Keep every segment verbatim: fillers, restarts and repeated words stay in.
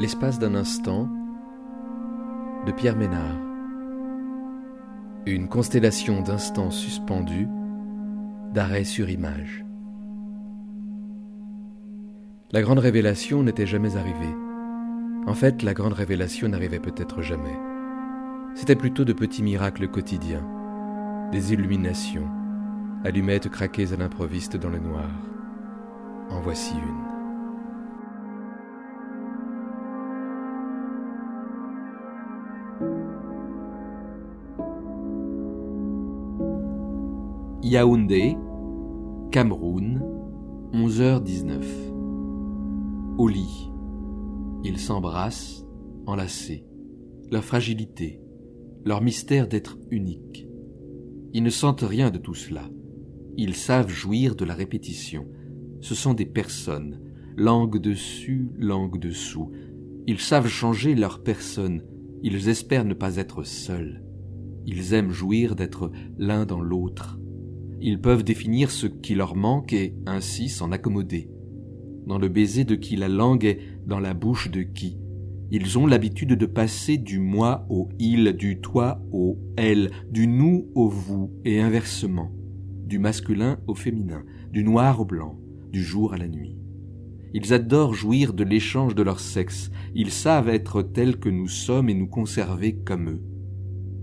L'espace d'un instant de Pierre Ménard. Une constellation d'instants suspendus, d'arrêts sur image. La grande révélation n'était jamais arrivée. En fait, la grande révélation n'arrivait peut-être jamais. C'était plutôt de petits miracles quotidiens, des illuminations, allumettes craquées à l'improviste dans le noir. En voici une. Yaoundé, Cameroun, onze heures dix-neuf. Au lit, ils s'embrassent, enlacés, leur fragilité, leur mystère d'être unique. Ils ne sentent rien de tout cela. Ils savent jouir de la répétition. Ce sont des personnes, langue dessus, langue dessous. Ils savent changer leur personne. Ils espèrent ne pas être seuls. Ils aiment jouir d'être l'un dans l'autre. Ils peuvent définir ce qui leur manque et ainsi s'en accommoder. Dans le baiser de qui la langue est dans la bouche de qui. Ils ont l'habitude de passer du moi au il, du toi au elle, du nous au vous et inversement, du masculin au féminin, du noir au blanc, du jour à la nuit. Ils adorent jouir de l'échange de leur sexe. Ils savent être tels que nous sommes et nous conserver comme eux.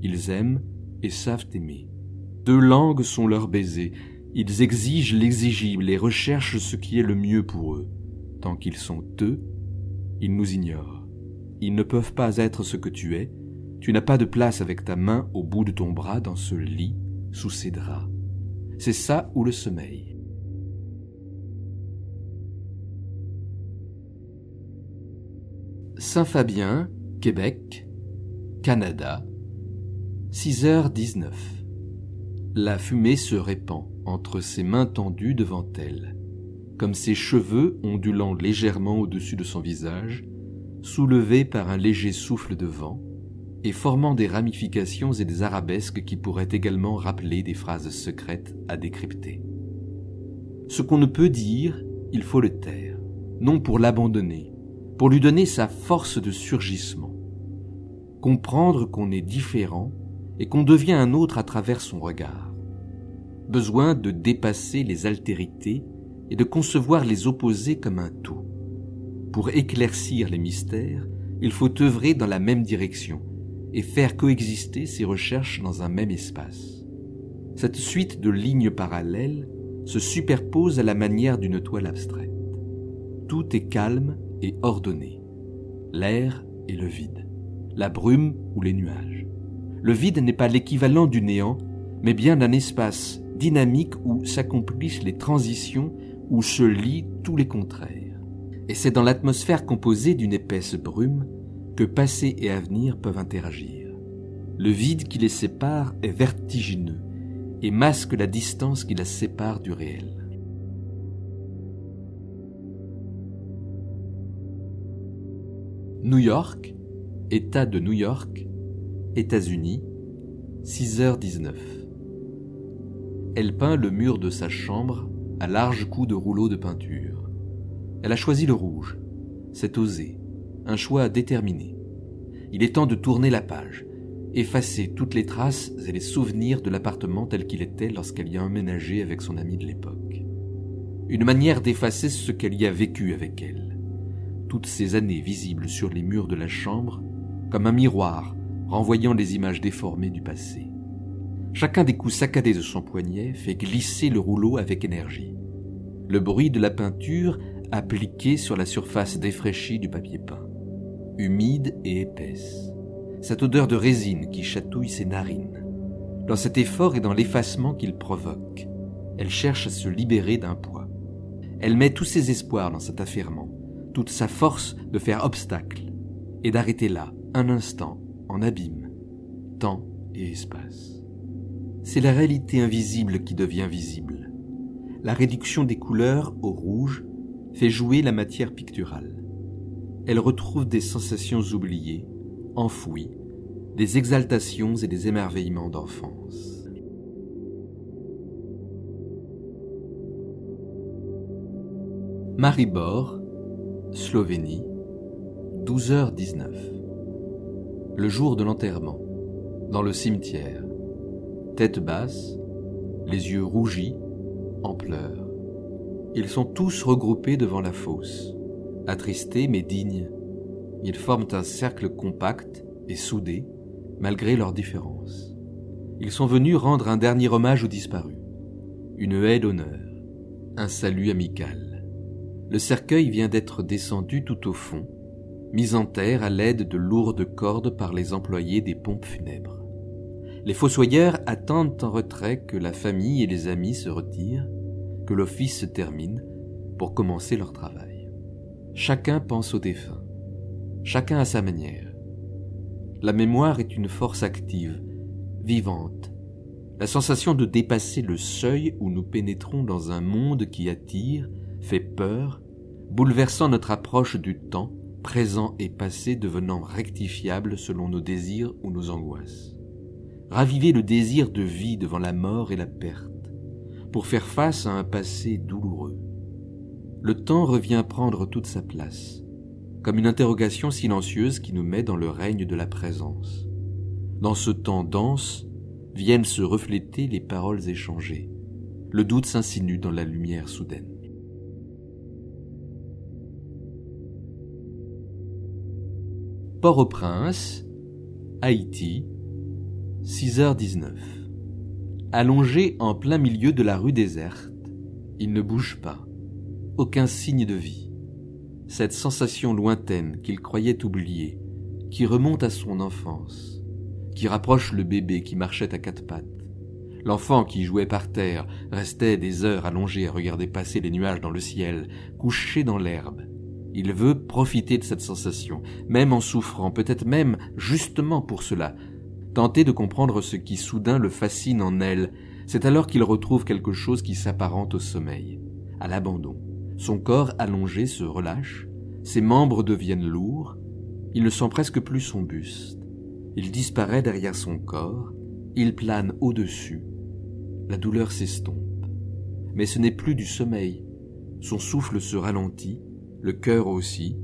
Ils aiment et savent aimer. Deux langues sont leurs baisers, ils exigent l'exigible et recherchent ce qui est le mieux pour eux. Tant qu'ils sont eux, ils nous ignorent. Ils ne peuvent pas être ce que tu es, tu n'as pas de place avec ta main au bout de ton bras dans ce lit, sous ces draps. C'est ça ou le sommeil. Saint-Fabien, Québec, Canada, six heures dix-neuf. La fumée se répand entre ses mains tendues devant elle, comme ses cheveux ondulant légèrement au-dessus de son visage, soulevés par un léger souffle de vent, et formant des ramifications et des arabesques qui pourraient également rappeler des phrases secrètes à décrypter. Ce qu'on ne peut dire, il faut le taire, non pour l'abandonner, pour lui donner sa force de surgissement. Comprendre qu'on est différent et qu'on devient un autre à travers son regard. Besoin de dépasser les altérités et de concevoir les opposés comme un tout. Pour éclaircir les mystères, il faut œuvrer dans la même direction et faire coexister ces recherches dans un même espace. Cette suite de lignes parallèles se superpose à la manière d'une toile abstraite. Tout est calme et ordonné. L'air et le vide, la brume ou les nuages. Le vide n'est pas l'équivalent du néant, mais bien d'un espace dynamique où s'accomplissent les transitions, où se lient tous les contraires. Et c'est dans l'atmosphère composée d'une épaisse brume que passé et avenir peuvent interagir. Le vide qui les sépare est vertigineux et masque la distance qui la sépare du réel. New York, État de New York, États-Unis, six heures dix-neuf. Elle peint le mur de sa chambre à larges coups de rouleau de peinture. Elle a choisi le rouge. C'est osé, un choix déterminé. Il est temps de tourner la page, effacer toutes les traces et les souvenirs de l'appartement tel qu'il était lorsqu'elle y a emménagé avec son amie de l'époque. Une manière d'effacer ce qu'elle y a vécu avec elle. Toutes ces années visibles sur les murs de la chambre, comme un miroir, renvoyant les images déformées du passé. Chacun des coups saccadés de son poignet fait glisser le rouleau avec énergie. Le bruit de la peinture appliquée sur la surface défraîchie du papier peint, humide et épaisse. Cette odeur de résine qui chatouille ses narines. Dans cet effort et dans l'effacement qu'il provoque, elle cherche à se libérer d'un poids. Elle met tous ses espoirs dans cet affairement, toute sa force de faire obstacle et d'arrêter là, un instant, en abîme, temps et espace. C'est la réalité invisible qui devient visible. La réduction des couleurs au rouge fait jouer la matière picturale. Elle retrouve des sensations oubliées, enfouies, des exaltations et des émerveillements d'enfance. Maribor, Slovénie, douze heures dix-neuf. Le jour de l'enterrement, dans le cimetière, tête basse, les yeux rougis, en pleurs. Ils sont tous regroupés devant la fosse, attristés mais dignes. Ils forment un cercle compact et soudé, malgré leurs différences. Ils sont venus rendre un dernier hommage aux disparus, une haie d'honneur, un salut amical. Le cercueil vient d'être descendu tout au fond, mis en terre à l'aide de lourdes cordes par les employés des pompes funèbres. Les fossoyeurs attendent en retrait que la famille et les amis se retirent, que l'office se termine pour commencer leur travail. Chacun pense au défunt, chacun à sa manière. La mémoire est une force active, vivante. La sensation de dépasser le seuil où nous pénétrons dans un monde qui attire, fait peur, bouleversant notre approche du temps, présent et passé devenant rectifiable selon nos désirs ou nos angoisses. Raviver le désir de vie devant la mort et la perte, pour faire face à un passé douloureux. Le temps revient prendre toute sa place, comme une interrogation silencieuse qui nous met dans le règne de la présence. Dans ce temps dense, viennent se refléter les paroles échangées. Le doute s'insinue dans la lumière soudaine. Port-au-Prince, Haïti, six heures dix-neuf. Allongé en plein milieu de la rue déserte, il ne bouge pas. Aucun signe de vie. Cette sensation lointaine qu'il croyait oubliée, qui remonte à son enfance, qui rapproche le bébé qui marchait à quatre pattes. L'enfant qui jouait par terre restait des heures allongé à regarder passer les nuages dans le ciel, couché dans l'herbe. Il veut profiter de cette sensation, même en souffrant, peut-être même justement pour cela, tenter de comprendre ce qui soudain le fascine en elle. C'est alors qu'il retrouve quelque chose qui s'apparente au sommeil, à l'abandon. Son corps allongé se relâche, ses membres deviennent lourds, il ne sent presque plus son buste. Il disparaît derrière son corps, il plane au-dessus. La douleur s'estompe. Mais ce n'est plus du sommeil. Son souffle se ralentit, le cœur aussi.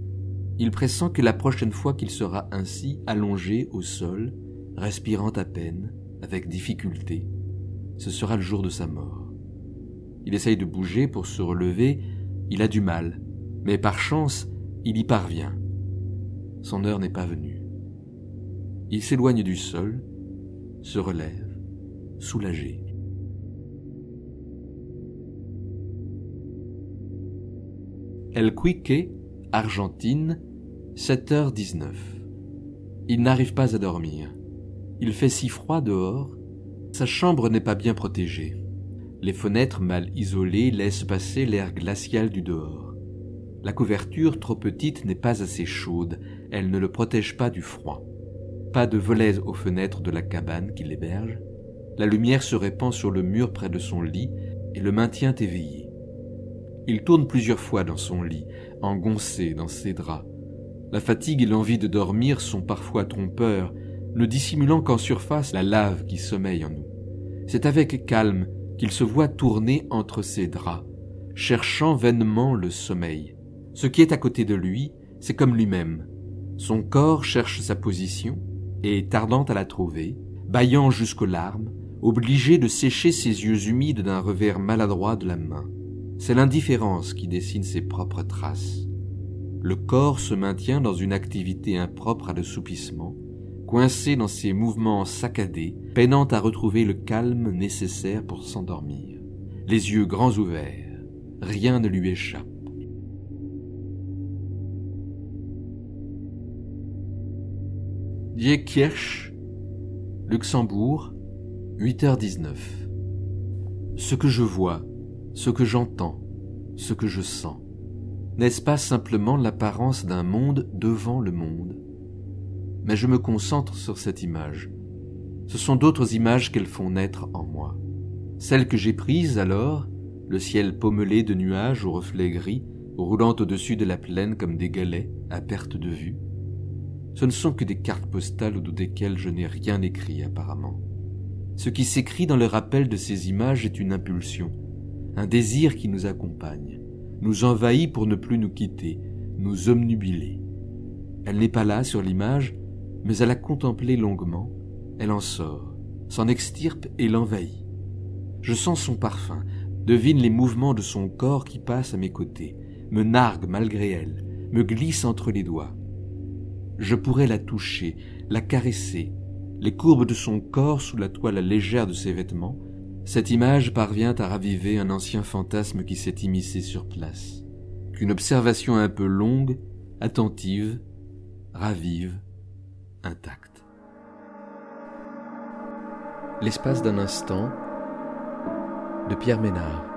Il pressent que la prochaine fois qu'il sera ainsi allongé au sol, respirant à peine, avec difficulté, ce sera le jour de sa mort. Il essaye de bouger pour se relever, il a du mal, mais par chance, il y parvient. Son heure n'est pas venue. Il s'éloigne du sol, se relève, soulagé. El Quique, Argentine, sept heures dix-neuf. Il n'arrive pas à dormir. Il fait si froid dehors, sa chambre n'est pas bien protégée. Les fenêtres mal isolées laissent passer l'air glacial du dehors. La couverture trop petite n'est pas assez chaude, elle ne le protège pas du froid. Pas de volets aux fenêtres de la cabane qui l'héberge. La lumière se répand sur le mur près de son lit et le maintient éveillé. Il tourne plusieurs fois dans son lit, engoncé dans ses draps. La fatigue et l'envie de dormir sont parfois trompeurs, ne dissimulant qu'en surface la lave qui sommeille en nous. C'est avec calme qu'il se voit tourner entre ses draps, cherchant vainement le sommeil. Ce qui est à côté de lui, c'est comme lui-même. Son corps cherche sa position, et tardant à la trouver, bâillant jusqu'aux larmes, obligé de sécher ses yeux humides d'un revers maladroit de la main. C'est l'indifférence qui dessine ses propres traces. Le corps se maintient dans une activité impropre à l'assoupissement, coincé dans ses mouvements saccadés, peinant à retrouver le calme nécessaire pour s'endormir. Les yeux grands ouverts, rien ne lui échappe. Diekirch, Luxembourg, huit heures dix-neuf. Ce que je vois, ce que j'entends, ce que je sens, n'est-ce pas simplement l'apparence d'un monde devant le monde? Mais je me concentre sur cette image. Ce sont d'autres images qu'elles font naître en moi. Celles que j'ai prises alors, le ciel pommelé de nuages aux reflets gris, roulant au-dessus de la plaine comme des galets, à perte de vue. Ce ne sont que des cartes postales au dos desquelles je n'ai rien écrit apparemment. Ce qui s'écrit dans le rappel de ces images est une impulsion, un désir qui nous accompagne, nous envahit pour ne plus nous quitter, nous obnubiler. Elle n'est pas là sur l'image, mais à la contempler longuement, elle en sort, s'en extirpe et l'envahit. Je sens son parfum, devine les mouvements de son corps qui passe à mes côtés, me nargue malgré elle, me glisse entre les doigts. Je pourrais la toucher, la caresser, les courbes de son corps sous la toile légère de ses vêtements. Cette image parvient à raviver un ancien fantasme qui s'est immiscé sur place, qu'une observation un peu longue, attentive, ravive, intacte. L'espace d'un instant, de Pierre Ménard.